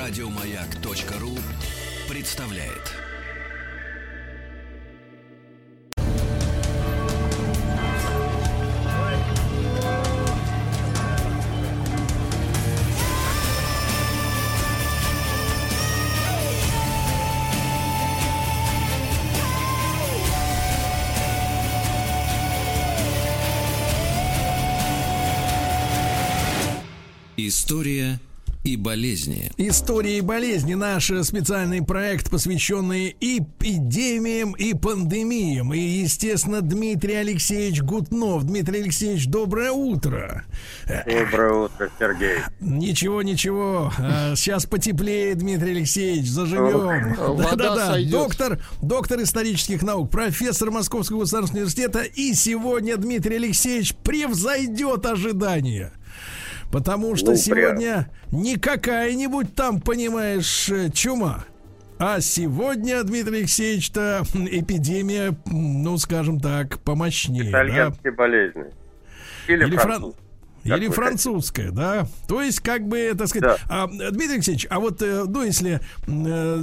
Радиомаяк.ру представляет. История и болезни. История и болезни — наш специальный проект, посвященный эпидемиям и пандемиям. И, естественно, Дмитрий Алексеевич Гутнов. Дмитрий Алексеевич, доброе утро. Доброе утро, Сергей. Ничего. Сейчас потеплее, Дмитрий Алексеевич, заживем. Да-да-да. Доктор исторических наук, профессор Московского государственного университета. И сегодня Дмитрий Алексеевич превзойдет ожидания. Потому что сегодня не какая-нибудь там, понимаешь, чума. А сегодня, Дмитрий Алексеевич-то, эпидемия, ну, скажем так, помощнее. Итальянские болезни. Или французская, да? То есть, как бы, так сказать... Да. Дмитрий Алексеевич, а вот, ну, если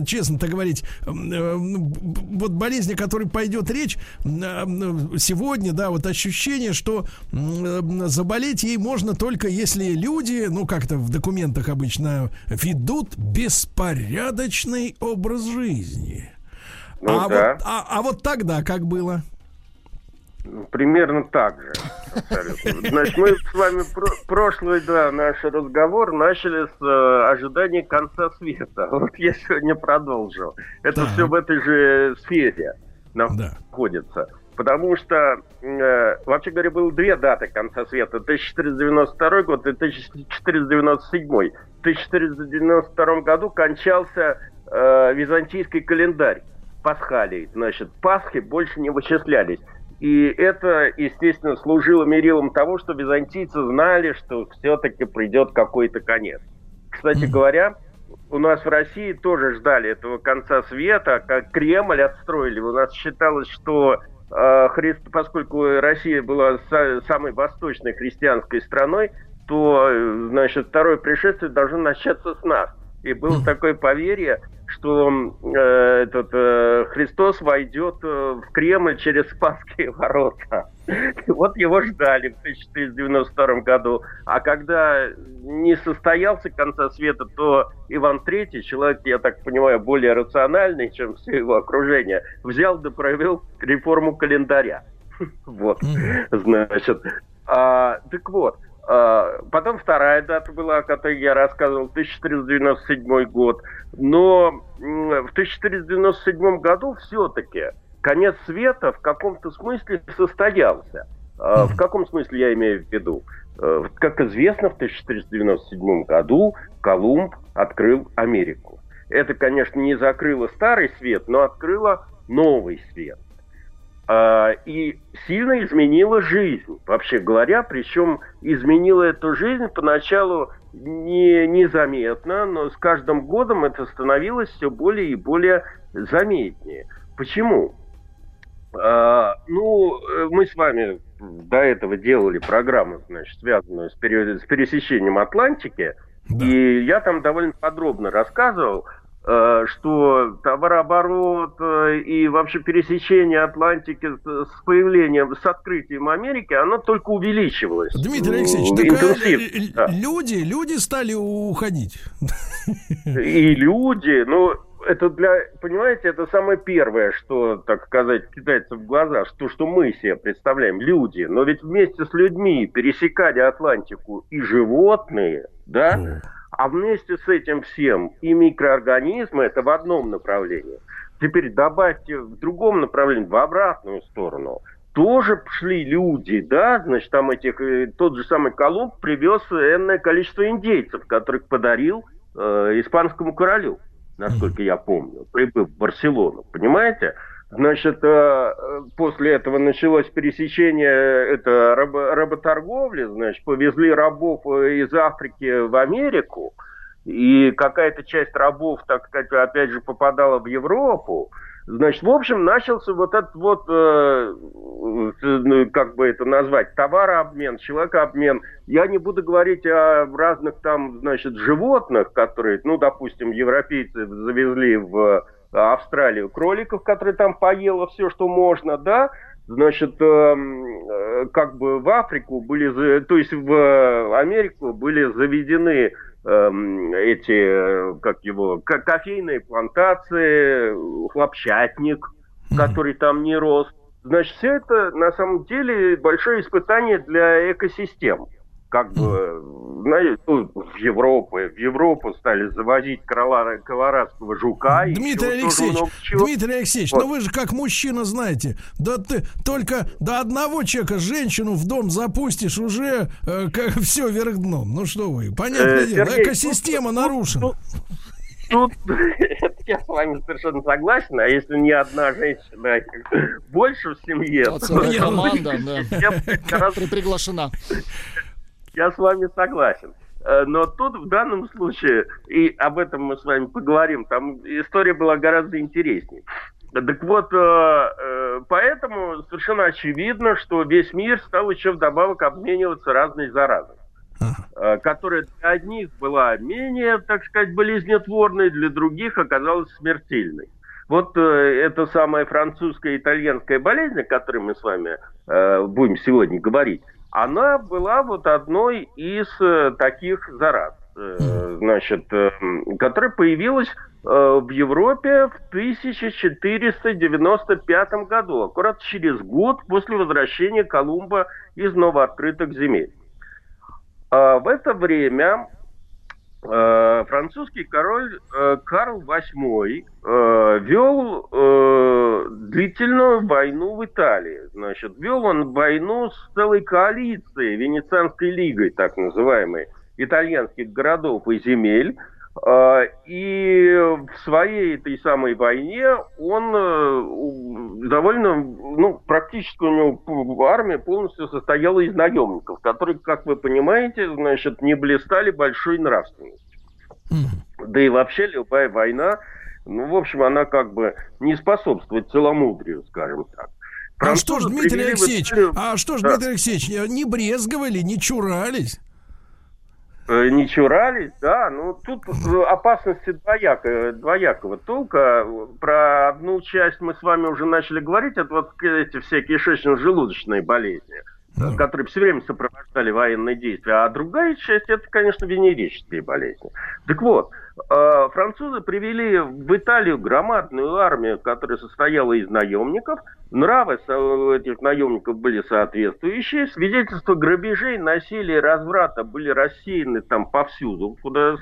честно-то говорить, вот болезнь, о которой пойдет речь, сегодня, да, вот ощущение, что заболеть ей можно только если люди, ну, как-то в документах обычно, ведут беспорядочный образ жизни. Ну, вот тогда как было? Примерно так же. Абсолютно. Значит, мы с вами прошлый наш разговор начали с ожидания конца света. Вот я сегодня продолжил. Это все в этой же сфере находится. Да. Потому что, вообще говоря, было две даты конца света. 1492 год и 1497. В 1492 году кончался византийский календарь пасхалий. Значит, Пасхи больше не вычислялись. И это, естественно, служило мерилом того, что византийцы знали, что все-таки придет какой-то конец. Кстати говоря, у нас в России тоже ждали этого конца света, как Кремль отстроили. У нас считалось, что поскольку Россия была самой восточной христианской страной, то, значит, второе пришествие должно начаться с нас. И было такое поверье, что Христос войдет в Кремль через Спасские ворота. И вот его ждали в 1492 году. А когда не состоялся конца света, то Иван III, человек, я так понимаю, более рациональный, чем все его окружение, взял да провел реформу календаря. Вот, значит. Так вот. Потом вторая дата была, о которой я рассказывал, 1497 год. Но в 1497 году все-таки конец света в каком-то смысле состоялся. В каком смысле я имею в виду? Как известно, в 1497 году Колумб открыл Америку. Это, конечно, не закрыло старый свет, но открыло новый свет. И сильно изменила жизнь, вообще говоря, причем изменила эту жизнь поначалу незаметно, но с каждым годом это становилось все более и более заметнее. Почему? Мы с вами до этого делали программу, значит, связанную с пересечением Атлантики, и я там довольно подробно рассказывал, что товарооборот и вообще пересечение Атлантики с открытием Америки, оно только увеличивалось. Дмитрий Алексеевич, люди стали уходить. И люди, это понимаете, это самое первое, что, так сказать, китайцам в глаза, что мы себе представляем, люди. Но ведь вместе с людьми пересекали Атлантику и животные, да? А вместе с этим всем и микроорганизмы, это в одном направлении. Теперь добавьте в другом направлении, в обратную сторону. Тоже шли люди, да, значит, там тот же самый Колумб привез энное количество индейцев, которых подарил испанскому королю, насколько я помню, прибыв в Барселону, понимаете? Значит, после этого началось пересечение работорговли, значит, повезли рабов из Африки в Америку, и какая-то часть рабов, так сказать, опять же попадала в Европу, Значит, в общем, начался вот этот вот, как бы это назвать, товарообмен, человекообмен. Я не буду говорить о разных там, значит, животных, которые, ну, допустим, европейцы завезли в Австралию кроликов, которые там поело все, что можно, да. Значит, как бы в Африку были, то есть в Америку были заведены эти, как его, кофейные плантации, хлопчатник, который там не рос. Значит, все это на самом деле большое испытание для экосистем. Как бы, знаете, в Европу стали завозить колорадского жука. Дмитрий Алексеевич, вот. Ну вы же как мужчина знаете, да ты только до одного человека женщину в дом запустишь, уже как все вверх дном. Ну что вы, понятное дело, Сергей, экосистема нарушена. Тут я с вами совершенно согласен, а если не одна женщина больше в семье, то команда приглашена. Я с вами согласен. Но тут в данном случае, и об этом мы с вами поговорим, там история была гораздо интереснее. Так вот, поэтому совершенно очевидно, что весь мир стал еще вдобавок обмениваться разной заразой, которая для одних была менее, так сказать, болезнетворной, для других оказалась смертельной. Вот эта самая французская и итальянская болезнь, о которой мы с вами будем сегодня говорить, она была вот одной из таких зараз, значит, которая появилась в Европе в 1495 году, аккурат через год после возвращения Колумба из новооткрытых земель. В это время французский король Карл VIII вел длительную войну в Италии. Значит, вел он войну с целой коалицией, Венецианской лигой, так называемой, итальянских городов и земель. И в своей этой самой войне он довольно, ну, практически у него армия полностью состояла из наемников, которые, как вы понимаете, значит, не блистали большой нравственностью. Да и вообще любая война, ну, в общем, она как бы не способствует целомудрию, скажем так. Дмитрий Алексеевич, не брезговали, не чурались? Не чурались, да, но тут опасности двоякого толка. Про одну часть мы с вами уже начали говорить, это вот эти все кишечно-желудочные болезни, которые все время сопровождали военные действия, а другая часть, это, конечно, венерические болезни. Так вот, французы привели в Италию громадную армию, которая состояла из наемников, нравы этих наемников были соответствующие, свидетельства грабежей, насилия, разврата были рассеяны там повсюду, куда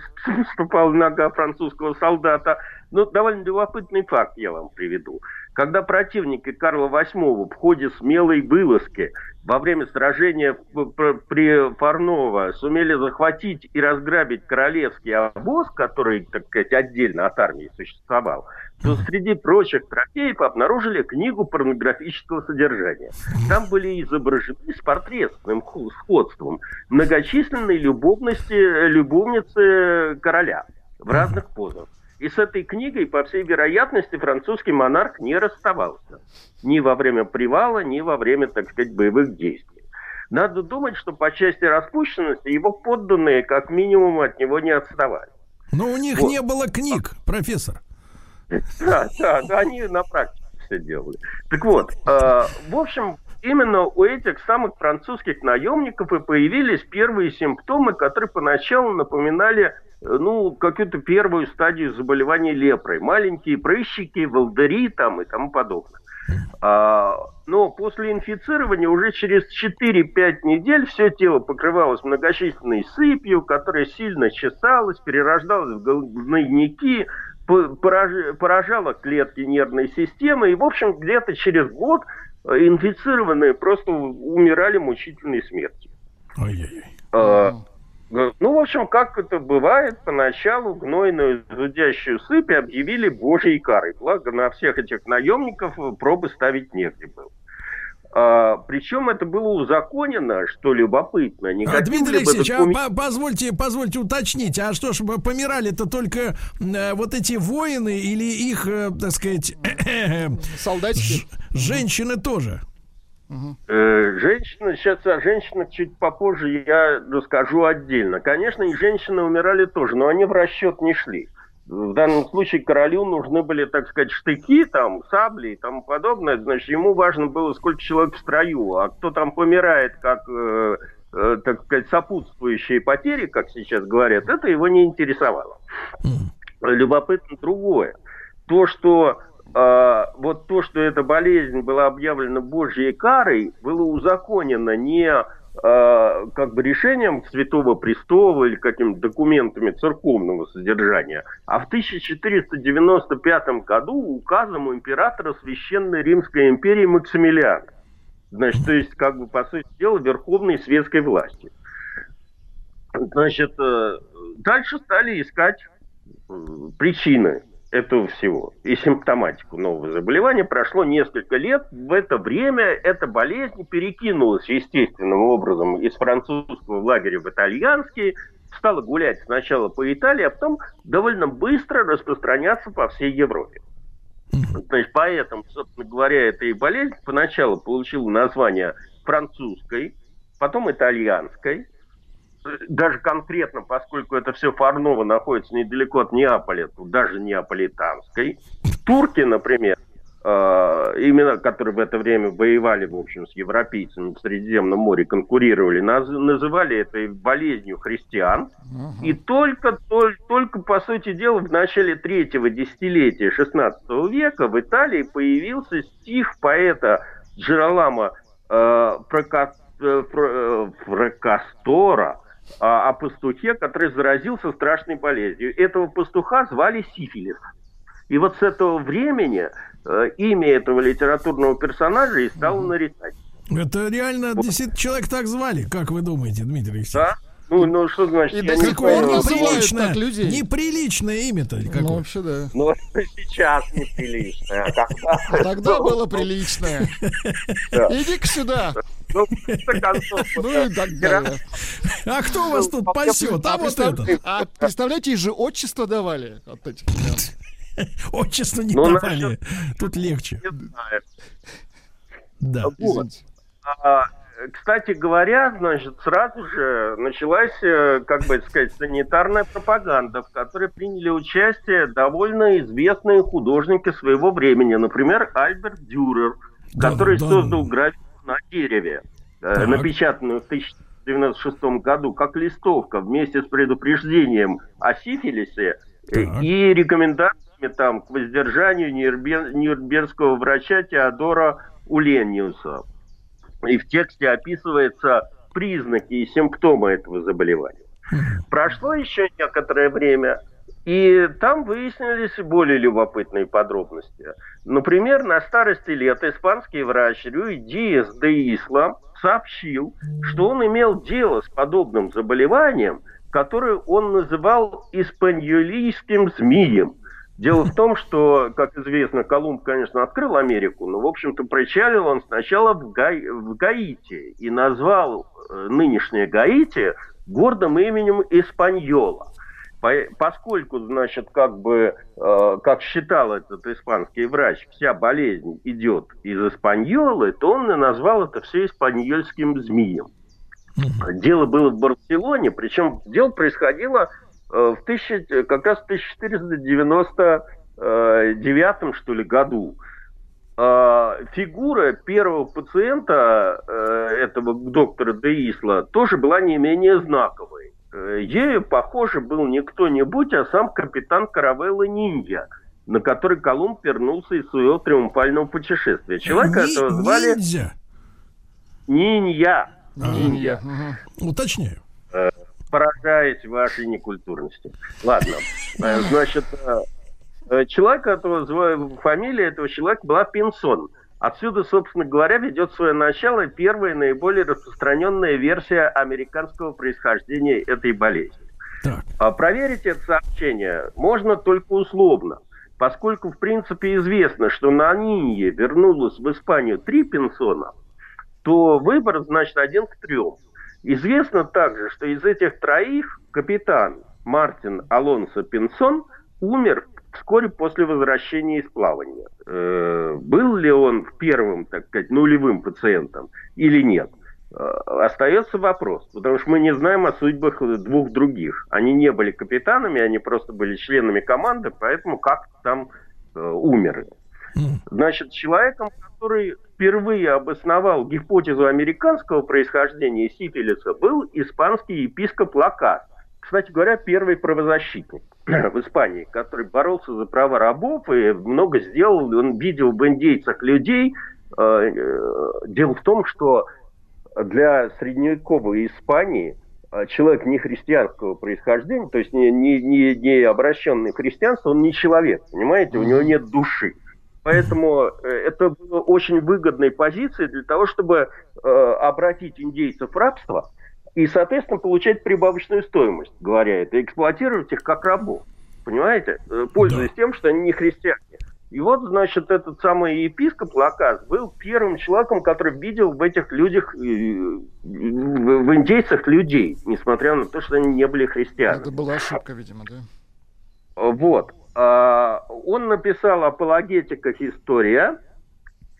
ступала нога французского солдата. Ну, довольно любопытный факт я вам приведу. Когда противники Карла VIII в ходе смелой вылазки во время сражения при Фарново сумели захватить и разграбить королевский обоз, который, так сказать, отдельно от армии существовал, то среди прочих трофеев обнаружили книгу порнографического содержания. Там были изображены с портретным сходством многочисленные любовницы короля в разных позах. И с этой книгой, по всей вероятности, французский монарх не расставался. Ни во время привала, ни во время, так сказать, боевых действий. Надо думать, что по части распущенности его подданные, как минимум, от него не отставали. Но у них не было книг, профессор. Да, они на практике все делали. Так вот, в общем, именно у этих самых французских наемников и появились первые симптомы, которые поначалу напоминали, ну, какую-то первую стадию заболевания лепрой. Маленькие прыщики, волдыри там и тому подобное. Но после инфицирования уже через 4-5 недель все тело покрывалось многочисленной сыпью, которая сильно чесалась, перерождалась в гнойники, поражала клетки нервной системы. И, в общем, где-то через год инфицированные просто умирали мучительной смертью. Ну, в общем, как это бывает, поначалу гнойную зудящую сыпь объявили божьей карой. Благо, на всех этих наемников пробы ставить негде было. Причем это было узаконено, что любопытно. Дмитрий Алексеевич, позвольте уточнить, а что ж, помирали-то только вот эти воины или их, так сказать, солдатики? Женщины тоже? Женщины, сейчас о женщинах чуть попозже я расскажу отдельно. Конечно, и женщины умирали тоже, но они в расчет не шли. В данном случае королю нужны были, так сказать, штыки, там, сабли и тому подобное. Значит, ему важно было, сколько человек в строю, а кто там помирает, как, так сказать, сопутствующие потери, как сейчас говорят, это его не интересовало. Любопытно другое. То, что вот то, что эта болезнь была объявлена божьей карой, было узаконено не как бы решением Святого Престола или какими-то документами церковного содержания, а в 1495 году указом императора Священной Римской империи Максимилиана. Значит, то есть, как бы, по сути дела, верховной светской власти. Значит, дальше стали искать причины этого всего и симптоматику нового заболевания. Прошло несколько лет. В это время эта болезнь перекинулась естественным образом из французского лагеря в итальянский, стала гулять сначала по Италии, а потом довольно быстро распространяться по всей Европе. Значит, поэтому, собственно говоря, эта и болезнь поначалу получила название французской, потом итальянской. Даже конкретно, поскольку это все Фарново находится недалеко от Неаполя, тут даже неаполитанской. Турки, например, имена, которые в это время воевали, в общем, с европейцами в Средиземном море, конкурировали, называли этой болезнью христиан. И только, по сути дела, в начале третьего десятилетия XVI века в Италии появился стих поэта Джиролама Прокастора о пастухе, который заразился страшной болезнью. Этого пастуха звали Сифилис. И вот с этого времени имя этого литературного персонажа и стало нарицать. Это реально вот. 10 человек так звали, как вы думаете, Дмитрий Алексеевич? Да? Ну, что значит? И какое неприличное имя-то? Ну, вообще, да. Ну, сейчас неприличное. Тогда было приличное. Иди-ка сюда. А кто вас тут пасет? А вот это. А представляете, их же отчество давали. Отчество не давали. Тут легче. Да. Кстати говоря, значит, сразу же началась, как бы сказать, санитарная пропаганда, в которой приняли участие довольно известные художники своего времени. Например, Альберт Дюрер, который создал гравюру на дереве, напечатанную в 1996 году, как листовка, вместе с предупреждением о сифилисе и рекомендациями там к воздержанию нюрнбергского врача Теодора Улениуса. И в тексте описываются признаки и симптомы этого заболевания. Прошло еще некоторое время, и там выяснились более любопытные подробности. Например, на старости лет испанский врач Руи Диас де Исла сообщил, что он имел дело с подобным заболеванием, которое он называл испаньолийским змеем. Дело в том, что, как известно, Колумб, конечно, открыл Америку, но, в общем-то, причалил он сначала в Гаити и назвал нынешнее Гаити гордым именем Испаньола. Поскольку, значит, как бы, как считал этот испанский врач, вся болезнь идет из Испаньолы, то он и назвал это все испаньольским змеем. Дело было в Барселоне, причем дело происходило как раз в 1499 что ли, году. Фигура первого пациента, этого доктора де Исла, тоже была не менее знаковой. Ею, похоже, был не кто-нибудь, а сам капитан каравеллы Нинья, на который Колумб вернулся из своего триумфального путешествия. Человека этого звали... Нинья. Нинья. Уточняю. Поражаясь вашей некультурности. Ладно. Значит, человек этого, фамилия этого человека была Пинсон. Отсюда, собственно говоря, ведет свое начало первая наиболее распространенная версия американского происхождения этой болезни. Так. Проверить это сообщение можно только условно, поскольку, в принципе, известно, что на Нинье вернулось в Испанию 3 Пинсона, то выбор, значит, 1 к 3. Известно также, что из этих троих капитан Мартин Алонсо Пинсон умер вскоре после возвращения из плавания. Был ли он первым, так сказать, нулевым пациентом или нет, остается вопрос. Потому что мы не знаем о судьбах 2 других. Они не были капитанами, они просто были членами команды, поэтому как-то там умерли. Значит, человеком, который впервые обосновал гипотезу американского происхождения сифилиса, был испанский епископ Лакас. Кстати говоря, первый правозащитник в Испании, который боролся за права рабов и много сделал. Он видел в индейцах людей. Дело в том, что для средневековой Испании человек не христианского происхождения, то есть не обращенный в христианство, он не человек, понимаете, у него нет души. Поэтому это было очень выгодной позицией для того, чтобы обратить индейцев в рабство и, соответственно, получать прибавочную стоимость, говоря это, эксплуатировать их как рабов, понимаете, пользуясь тем, что они не христиане. И вот, значит, этот самый епископ Лакас был первым человеком, который видел в этих людях, в индейцах людей, несмотря на то, что они не были христианами. Это была ошибка, видимо, да? Вот. Он написал «Апологетиках история»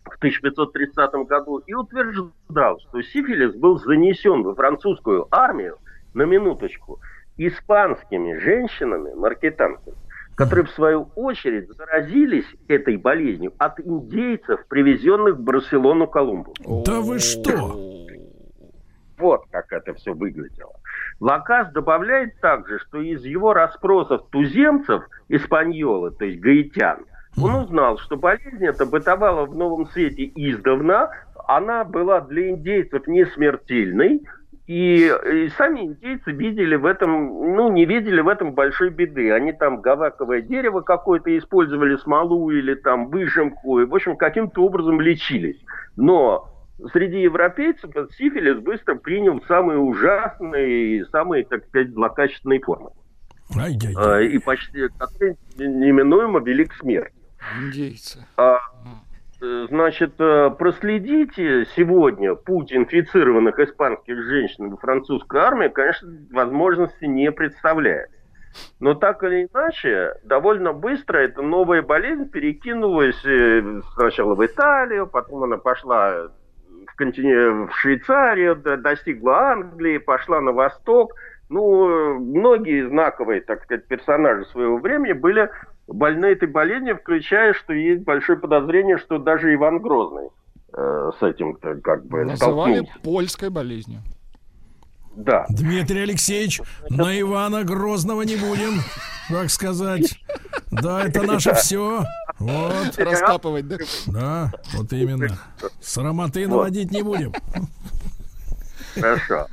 в 1530 году и утверждал, что сифилис был занесен во французскую армию, на минуточку, испанскими женщинами-маркетанками, которые, в свою очередь, заразились этой болезнью от индейцев, привезенных в Барселону Колумбу. Да вы что? Вот как это все выглядело. Лакас добавляет также, что из его расспросов туземцев, испаньолы, то есть гаитян, он узнал, что болезнь эта бытовала в Новом Свете издавна, она была для индейцев не смертельной, и сами индейцы видели в этом, не видели в этом большой беды. Они там гаваковое дерево какое-то использовали, смолу или там выжимку, и, в общем, каким-то образом лечились. Но среди европейцев сифилис быстро принял самые ужасные, самые, так сказать, злокачественные формы. И почти неминуемо вели к смерти. Индейцы. Значит, проследите сегодня путь инфицированных испанских женщин во французской армии, конечно, возможности не представляет. Но так или иначе, довольно быстро эта новая болезнь перекинулась сначала в Италию, потом она пошла в Швейцарию, достигла Англии, пошла на восток. Многие знаковые, так сказать, персонажи своего времени были больны этой болезнью, включая, что есть большое подозрение, что даже Иван Грозный с этим-то как бы называли столкнулся. Польской болезнью. Да. Дмитрий Алексеевич, на Ивана Грозного не будем, как сказать. Да, это наше все. Вот. Раскапывать, да? Да, вот именно. Срамоты наводить не будем. Хорошо.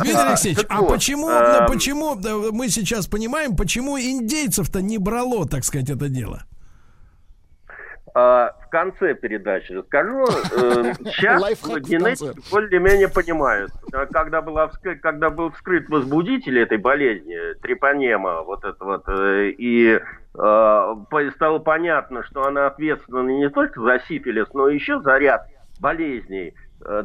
Дмитрий Алексеевич, почему мы сейчас понимаем, почему индейцев-то не брало, так сказать, это дело? В конце передачи расскажу. Сейчас генетики более-менее понимают. Когда был вскрыт возбудитель этой болезни, трепанема, и стало понятно, что она ответственна не только за сифилис, но еще за ряд болезней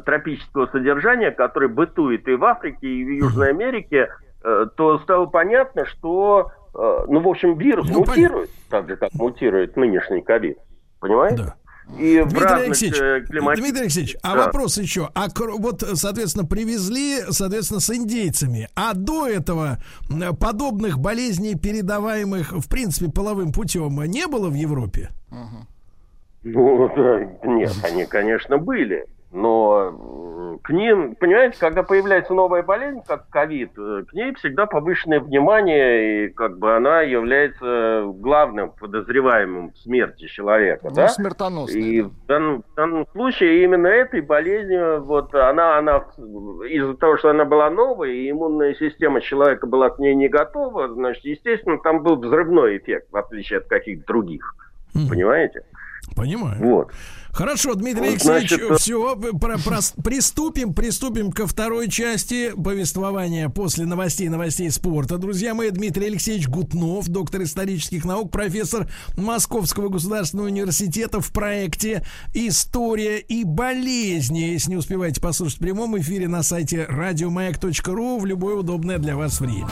тропического содержания, который бытует и в Африке, и в Южной Америке, то стало понятно, что, в общем, вирус мутирует, так же, как мутирует нынешний ковид. Понимаете? Да. И Дмитрий Алексеевич, вопрос еще. Соответственно, привезли, с индейцами. А до этого подобных болезней, передаваемых, в принципе, половым путем, не было в Европе? Нет, они, конечно, были. Но к ним, понимаете, когда появляется новая болезнь, как ковид, к ней всегда повышенное внимание, и как бы она является главным подозреваемым в смерти человека. Да? Смертоносная. И в данном случае именно этой болезнью, она из-за того, что она была новая, и иммунная система человека была к ней не готова, значит, естественно, там был взрывной эффект, в отличие от каких-то других. Понимаете? Понимаю. Вот. Хорошо, Дмитрий Алексеевич, все, приступим ко второй части повествования после новостей спорта. Друзья мои, Дмитрий Алексеевич Гутнов, доктор исторических наук, профессор Московского государственного университета в проекте «История и болезни». Если не успеваете послушать в прямом эфире на сайте radiomayak.ru в любое удобное для вас время.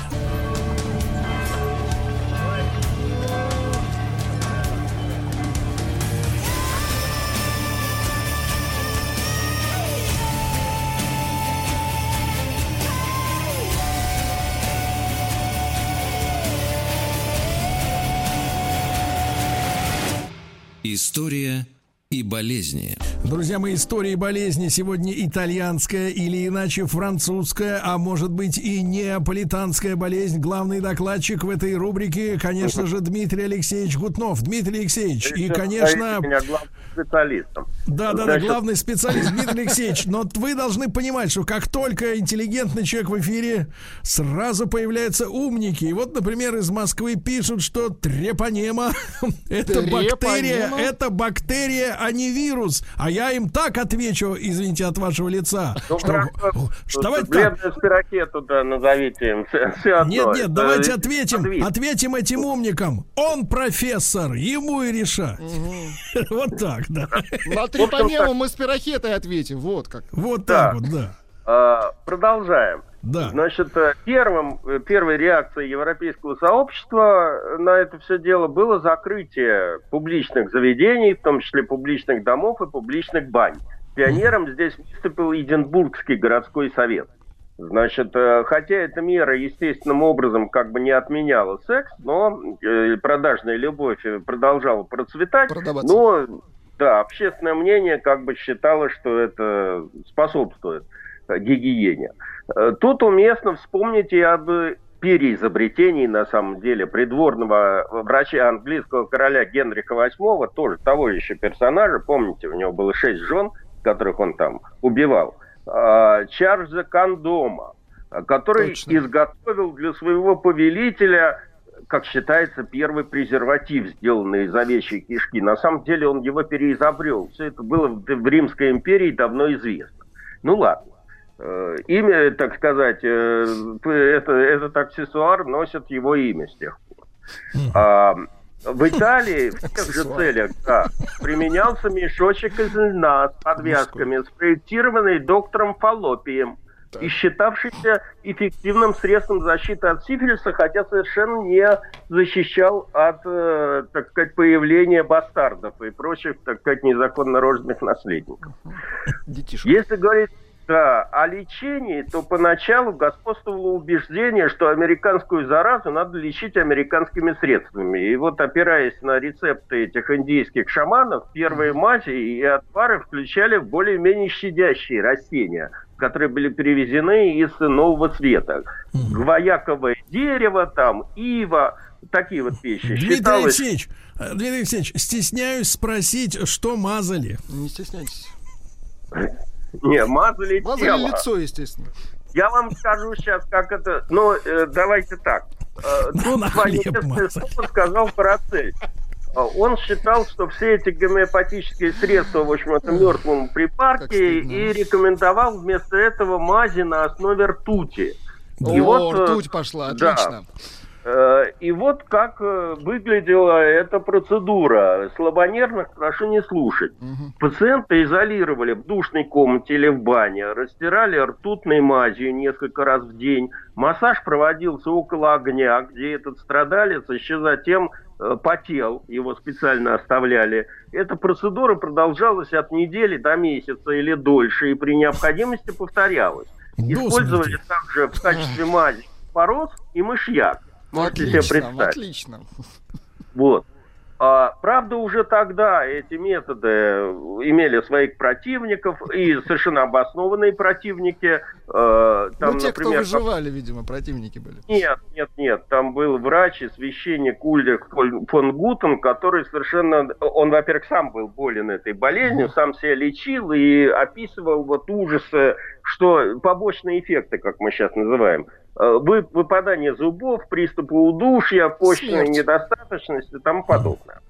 История и болезни. Друзья мои, история и болезни сегодня итальянская или иначе французская, а может быть и неаполитанская болезнь. Главный докладчик в этой рубрике, конечно же, Дмитрий Алексеевич Гутнов. Дмитрий Алексеевич, и, конечно... специалистом. Да, главный специалист Дмитрий Алексеевич. Но вы должны понимать, что как только интеллигентный человек в эфире, сразу появляются умники. И вот, например, из Москвы пишут, что трепанема – это бактерия, а не вирус. А я им так отвечу, извините, от вашего лица. Бледную спиракету назовите им. Нет, давайте ответим этим умникам. Он профессор, ему и решать. Вот так. Да. На трепанему мы с пирохетой ответим. Вот как. Вот так вот, да. Продолжаем. Да. Значит, первой реакцией европейского сообщества на это все дело было закрытие публичных заведений, в том числе публичных домов и публичных бань. Пионером здесь выступил Эдинбургский городской совет. Значит, хотя эта мера естественным образом как бы не отменяла секс, но продажная любовь продолжала процветать, но да, общественное мнение как бы считало, что это способствует гигиене. Тут уместно вспомнить и об переизобретении, на самом деле, придворного врача английского короля Генриха VIII, тоже того еще персонажа, помните, у него было 6 жен, которых он там убивал, Чарльза Кондома, который изготовил для своего повелителя, как считается, первый презерватив, сделанный из овечьей кишки. На самом деле он его переизобрел. Все это было в Римской империи давно известно. Ну ладно. Имя, так сказать, этот аксессуар носит его имя с тех пор. В Италии в тех же целях применялся мешочек из льна с подвязками, спроектированный доктором Фаллопием и считавшийся эффективным средством защиты от сифилиса, хотя совершенно не защищал от, так сказать, появления бастардов и прочих, так сказать, незаконно рожденных наследников. Детишек. Если говорить о лечении, то поначалу господствовало убеждение, что американскую заразу надо лечить американскими средствами. И вот, опираясь на рецепты этих индийских шаманов, первые мази и отвары включали в более-менее щадящие растения, которые были перевезены из Нового Света. Гвояковое дерево, там, ива, такие вот вещи. Дмитрий Алексеевич, стесняюсь спросить, что мазали? Не стесняйтесь. Не, мазали лицо, естественно. Я вам скажу сейчас, как это... Ну, давайте так. Тут интересное слово сказал Парацельс. Он считал, что все эти гомеопатические средства, в общем, это мертвому припарки, и рекомендовал вместо этого мази на основе ртути. Ртуть пошла, отлично. И вот как выглядела эта процедура. Слабонервных прошу не слушать. Пациента изолировали в душной комнате или в бане, растирали ртутной мазью несколько раз в день. Массаж проводился около огня, где этот страдалец еще затем потел, его специально оставляли. Эта процедура продолжалась от недели до месяца или дольше, и при необходимости повторялась. Использовали также в качестве мази порос и мышьяк. Можете себе представить. Отлично. Вот. Правда, уже тогда эти методы имели своих противников, и совершенно обоснованные противники. Там, те, например, кто выживали, видимо, противники были. Нет. Там был врач и священник Ульрих фон Гуттен, который совершенно... Он, во-первых, сам был болен этой болезнью, сам себя лечил и описывал вот ужасы, что побочные эффекты, как мы сейчас называем, выпадание зубов, приступы удушья, почечной недостаточности и тому подобное.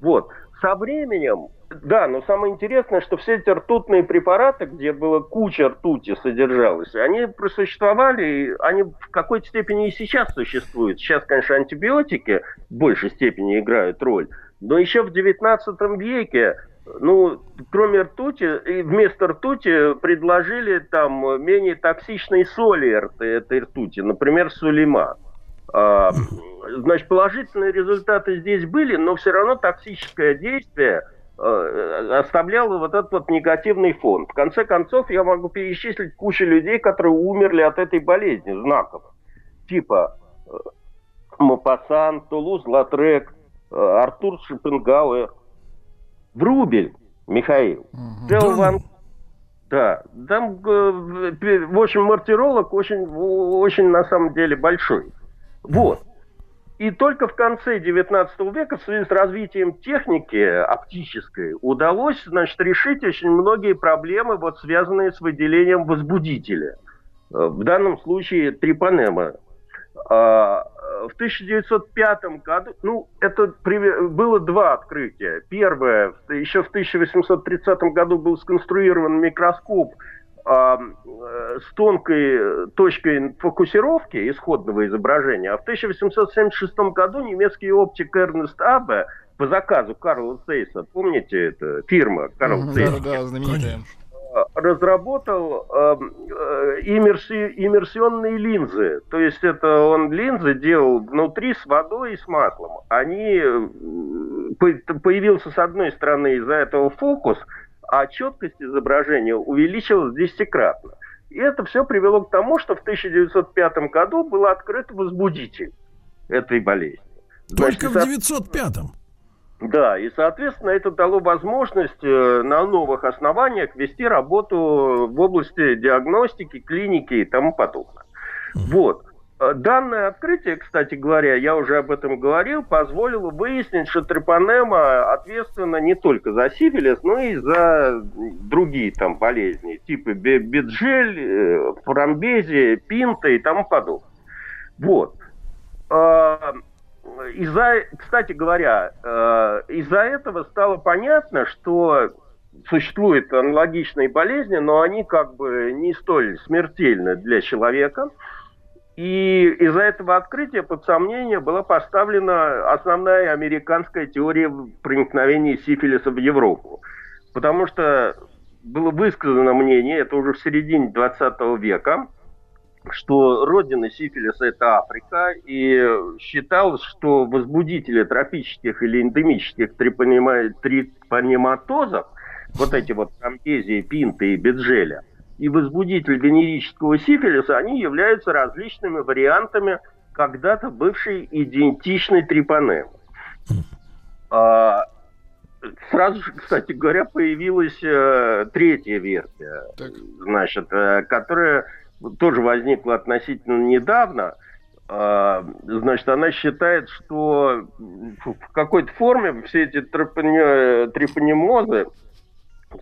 Вот. со временем, да, но самое интересное, что все эти ртутные препараты, где была куча ртути содержалась, они просуществовали, они в какой-то степени и сейчас существуют. Сейчас, конечно, антибиотики в большей степени играют роль, но еще в 19 веке, ну, кроме ртути, вместо ртути предложили там менее токсичные соли этой ртути, например, сулима. Значит, положительные результаты здесь были, но все равно токсическое действие оставляло вот этот вот негативный фон. В конце концов, я могу перечислить кучу людей, которые умерли от этой болезни, знаков. Типа Мопассан, Тулуз Латрек, Артур Шопенгауэр, Врубель Михаил. Да, там, в общем, мартиролог очень, очень на самом деле большой. Вот. И только в конце 19 века в связи с развитием техники оптической удалось, значит, решить очень многие проблемы, вот, связанные с выделением возбудителя. В данном случае трипанема. В 1905 году, ну, это было два открытия. Первое, еще в 1830 году был сконструирован микроскоп с тонкой точкой фокусировки исходного изображения, а в 1876 году немецкий оптик Эрнест Абе по заказу Карла Цейса, помните, это фирма Карл Цейс, да, знаменитая, разработал иммерсионные линзы, то есть это он линзы делал внутри с водой и с маслом. Они появился с одной стороны из-за этого фокус, а четкость изображения увеличилась десятикратно. И это все привело к тому, что в 1905 году был открыт возбудитель этой болезни. Только в 1905-м? Да, и, соответственно, это дало возможность на новых основаниях вести работу в области диагностики, клиники и тому подобное. Вот. Данное открытие, кстати говоря, я уже об этом говорил, позволило выяснить, что трипанема ответственна не только за сифилис, но и за другие там болезни, типа беджель, фрамбезия, пинта и тому подобное. Вот. Кстати говоря, из-за этого стало понятно, что существуют аналогичные болезни, но они как бы не столь смертельны для человека. И из-за этого открытия под сомнение была поставлена основная американская теория проникновения сифилиса в Европу. Потому что было высказано мнение, это уже в середине 20 века, что родина сифилиса – это Африка, и считалось, что возбудители тропических или эндемических трипанематозов, вот эти вот фрамбезии, пинты и беджеля, и возбудитель венерического сифилиса, они являются различными вариантами когда-то бывшей идентичной трипанемы. Сразу же, кстати говоря, появилась третья версия, значит, которая тоже возникла относительно недавно. Значит, она считает, что в какой-то форме все эти трипанемозы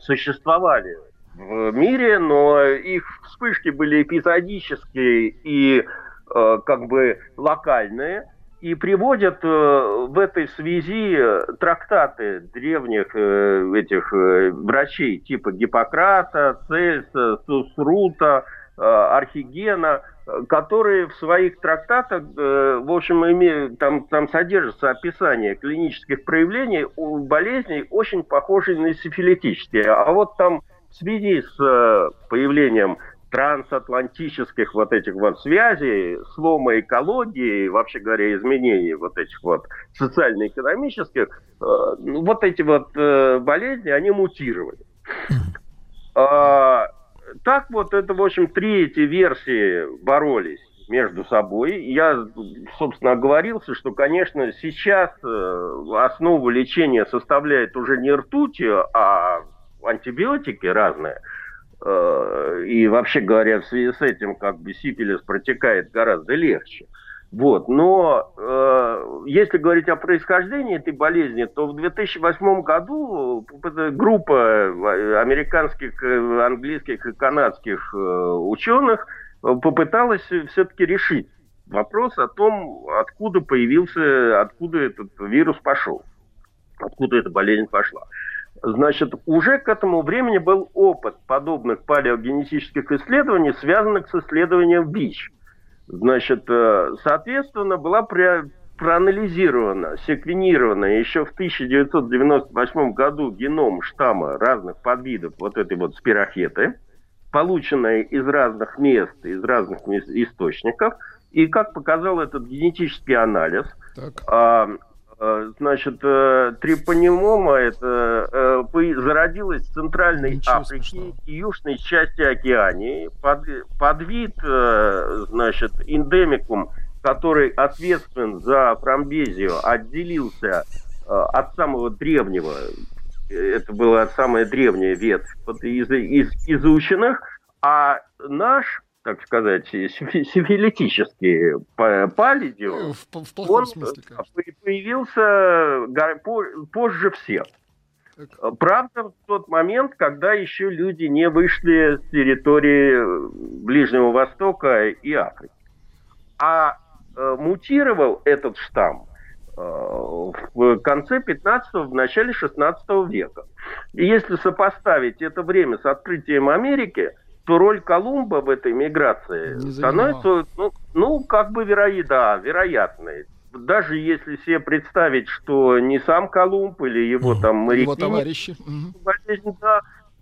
существовали в мире, но их вспышки были эпизодические и как бы локальные, и приводят в этой связи трактаты древних этих врачей типа Гиппократа, Цельса, Сусрута, Архигена, которые в своих трактатах, в общем, имеют, там содержится описание клинических проявлений у болезней, очень похожих на сифилитические. А вот там в связи с появлением трансатлантических вот этих вот связей, слома экологии, вообще говоря, изменений вот этих вот социально-экономических, вот эти вот болезни, они мутировали. Так вот, это, в общем, три эти версии боролись между собой. Я, собственно, оговорился, что, конечно, сейчас основу лечения составляет уже не ртуть, а антибиотики разные, и вообще говоря, в связи с этим как бы сифилис протекает гораздо легче. Вот. Но если говорить о происхождении этой болезни, то в 2008 году группа американских, английских и канадских ученых попыталась все-таки решить вопрос о том, откуда этот вирус пошел. откуда эта болезнь пошла. Значит, уже к этому времени был опыт подобных палеогенетических исследований, связанных с исследованием ВИЧ. Значит, соответственно, была проанализирована, секвенирована еще в 1998 году геном штамма разных подвидов вот этой вот спирохеты, полученная из разных мест, из разных источников. И как показал этот генетический анализ, значит, трипанемома это зародилась в Центральной Африке и южной части Океании. Подвид, значит, эндемикум, который ответственен за фрамбезию, отделился от самого древнего. Это была самая древняя ветвь из изученных. А наш, так сказать, сифилитический паллидиум, он смысле, появился позже всех. Так. Правда, в тот момент, когда еще люди не вышли с территории Ближнего Востока и Африки. А мутировал этот штамм в конце 15-го, в начале 16 века. И если сопоставить это время с открытием Америки, то роль Колумба в этой миграции становится, ну, как бы вероятной. Даже если себе представить, что не сам Колумб или его там моряки, его товарищи,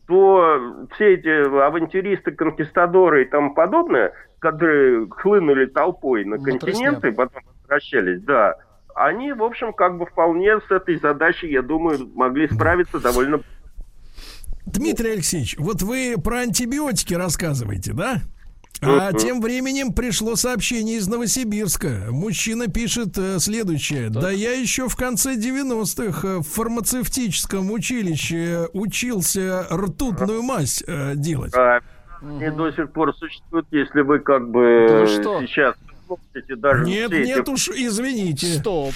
то все эти авантюристы, конкистадоры и тому подобное, которые хлынули толпой на континент и потом возвращались, да, они, в общем, как бы вполне с этой задачей, я думаю, могли справиться довольно. Дмитрий Алексеевич, вот вы про антибиотики рассказываете, да? А тем временем пришло сообщение из Новосибирска. Мужчина пишет следующее. Да я еще в конце 90-х в фармацевтическом училище учился ртутную мазь делать. Они до сих пор существуют, если вы как бы сейчас... Даже нет, нет эти... уж, извините. Стоп.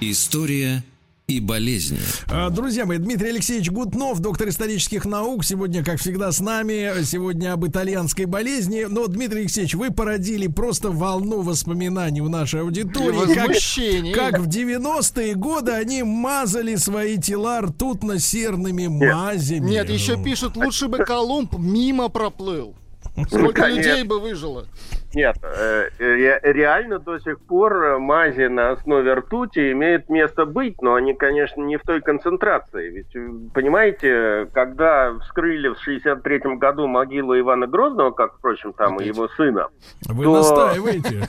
История и болезни. Друзья мои, Дмитрий Алексеевич Гутнов, доктор исторических наук, сегодня, как всегда, с нами. Сегодня об итальянской болезни. Но, Дмитрий Алексеевич, вы породили просто волну воспоминаний у нашей аудитории. Как в 90-е годы они мазали свои тела ртутно-серными мазями. Нет, еще пишут, лучше бы Колумб мимо проплыл. Сколько людей бы выжило. Нет, реально до сих пор мази на основе ртути имеют место быть, но они, конечно, не в той концентрации. Ведь, понимаете, когда вскрыли в 1963 году могилу Ивана Грозного, как, впрочем, там и его сына... Вы настаиваете?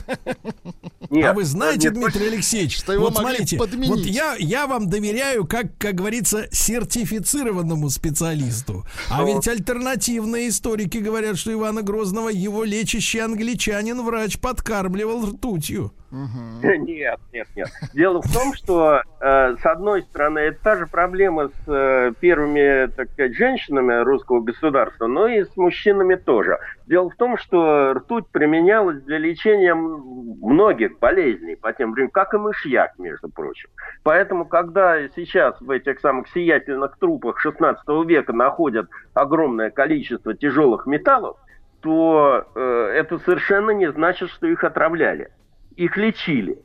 Нет, а вы знаете, нет, Дмитрий Алексеевич, что его вот смотрите, подменить. Вот я вам доверяю, как говорится, сертифицированному специалисту. А ведь альтернативные историки говорят, что Ивана Грозного его лечащий англичанин врач подкармливал ртутью. Нет, нет, нет. Дело в том, что с одной стороны, это та же проблема с первыми, так сказать, женщинами русского государства, но и с мужчинами тоже. Дело в том, что ртуть применялась для лечения многих болезней по тем временам, как и мышьяк, между прочим. Поэтому, когда сейчас в этих самых сиятельных трупах 16 века находят огромное количество тяжелых металлов, то это совершенно не значит, что их отравляли. Их лечили.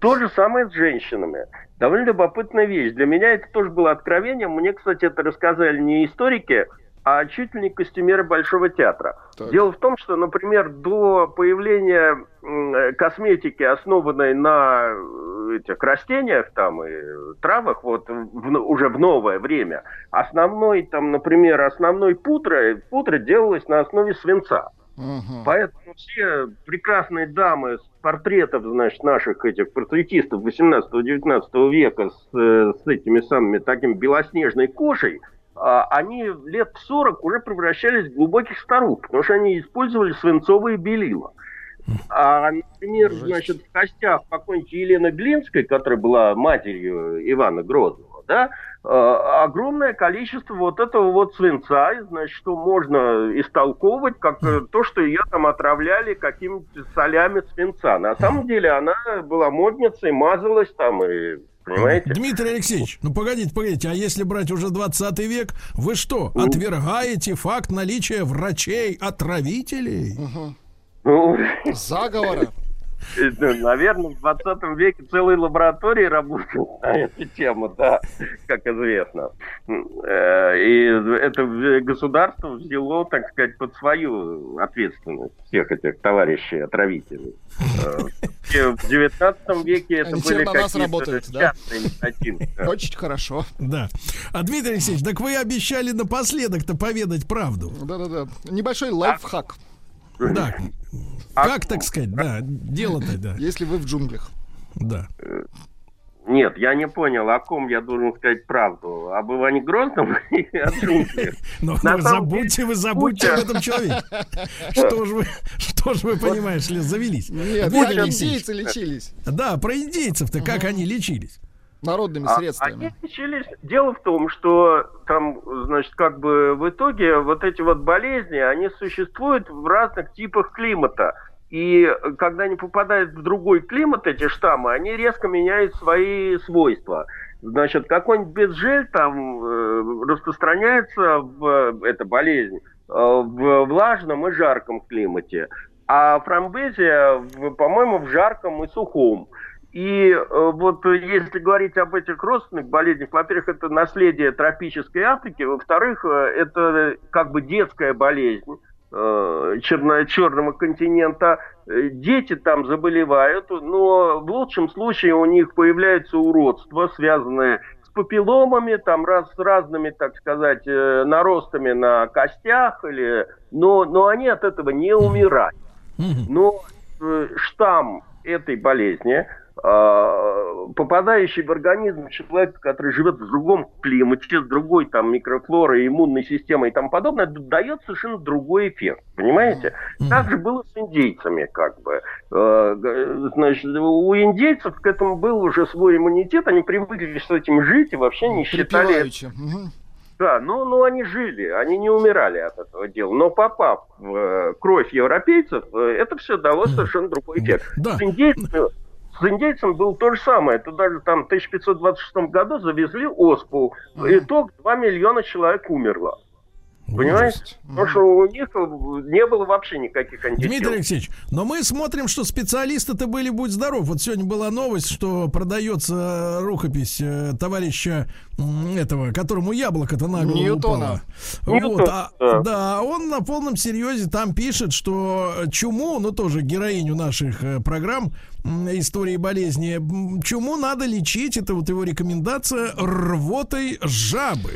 То же самое с женщинами. Довольно любопытная вещь. Для меня это тоже было откровением. Мне, кстати, это рассказали не историки, а чуть ли не костюмеры Большого театра. Так. Дело в том, что, например, до появления косметики, основанной на этих растениях там, и травах, вот уже в новое время, основной, там, например, основной пудра делалась на основе свинца. Угу. Поэтому все прекрасные дамы с портретов, значит, наших этих портретистов 18-19 века с этими самыми такими белоснежной кожей, они лет 40 уже превращались в глубоких старух, потому что они использовали свинцовые белила. А, например, значит, в костях покойники Елены Глинской, которая была матерью Ивана Грозного, да, огромное количество вот этого вот свинца, значит, что можно истолковывать как то, что ее там отравляли какими-то солями свинца. На самом деле она была модницей, мазалась там и... понимаете? Дмитрий Алексеевич, ну погодите, а если брать уже 20 век, вы что, отвергаете факт наличия врачей-отравителей? Заговора? Наверное, в 20 веке целые лаборатории работали на эту тему, да, как известно. И это государство взяло, так сказать, под свою ответственность всех этих товарищей-отравителей. В 19 веке это были какие-то частные инициативы. Очень хорошо. Да. А, Дмитрий Алексеевич, так вы обещали напоследок-то поведать правду. Да-да-да. Небольшой лайфхак. Да. Как, так сказать, да, дело-то, да. Если вы в джунглях. Да. Нет, я не понял, о ком я должен сказать правду. Об Иване Грозном и о джунглях. Но забудьте об этом человеке. Что же вы, понимаешь, завелись. Нет, индейцы лечились. Да, про индейцев-то как они лечились. Народными средствами. Дело в том, что там, значит, как бы в итоге вот эти вот болезни, они существуют в разных типах климата. И когда они попадают в другой климат, эти штаммы, они резко меняют свои свойства. Значит, какой-нибудь безжель там распространяется, эта болезнь, в влажном и жарком климате. А фрамбезия, по-моему, в жарком и сухом. И вот если говорить об этих родственных болезнях, во-первых, это наследие тропической Африки, во-вторых, это как бы детская болезнь черного континента. Дети там заболевают, но в лучшем случае у них появляются уродства, связанные с папилломами, там, с разными, так сказать, наростами на костях, или... но они от этого не умирают. Но штамм этой болезни, попадающий в организм человека, который живет в другом климате, с другой там микрофлорой, иммунной системой и тому подобное, дает совершенно другой эффект, понимаете? Так же было с индейцами, как бы. Значит, у индейцев к этому был уже свой иммунитет, они привыкли с этим жить и вообще не считали... Да, но они жили, они не умирали от этого дела. Но попав в кровь европейцев, это все дало совершенно другой эффект. Да. С индейцем было то же самое. Это даже там в 1526 году завезли оспу. Итог 2 миллиона человек умерло. Понимаете? Потому что у них не было вообще никаких антител. Дмитрий Алексеевич, но мы смотрим, что специалисты-то были, будь здоров. Вот сегодня была новость, что продается рукопись товарища этого, которому яблоко-то на голову Ньютона упало. Ньютон, вот, да, он на полном серьезе там пишет, что чуму, ну тоже героиню наших программ истории болезни, чуму надо лечить, это вот его рекомендация, рвотой жабы.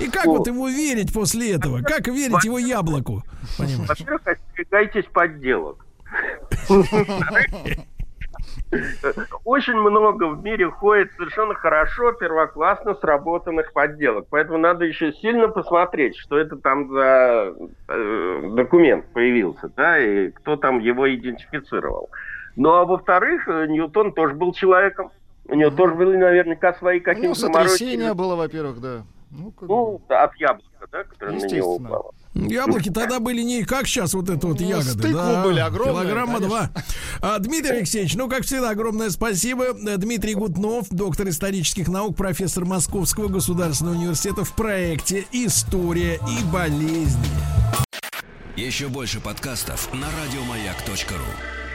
И как вот его верить после этого? Как верить его яблоку? Во-первых, остерегайтесь подделок. Очень много в мире ходит совершенно хорошо, первоклассно сработанных подделок. Поэтому надо еще сильно посмотреть, что это там за документ появился, да, и кто там его идентифицировал. Ну, а во-вторых, Ньютон тоже был человеком. У него тоже были наверняка свои какие-то заморочки. Сотрясение было, во-первых, да. От яблока, да, которое на него упало. Яблоки тогда были не как сейчас вот это вот ягоды. Стыклы были огромные. Килограмма 2. Дмитрий Алексеевич, ну, как всегда, огромное спасибо. Дмитрий Гутнов, доктор исторических наук, профессор Московского государственного университета в проекте «История и болезни». Еще больше подкастов на радиомаяк.ру.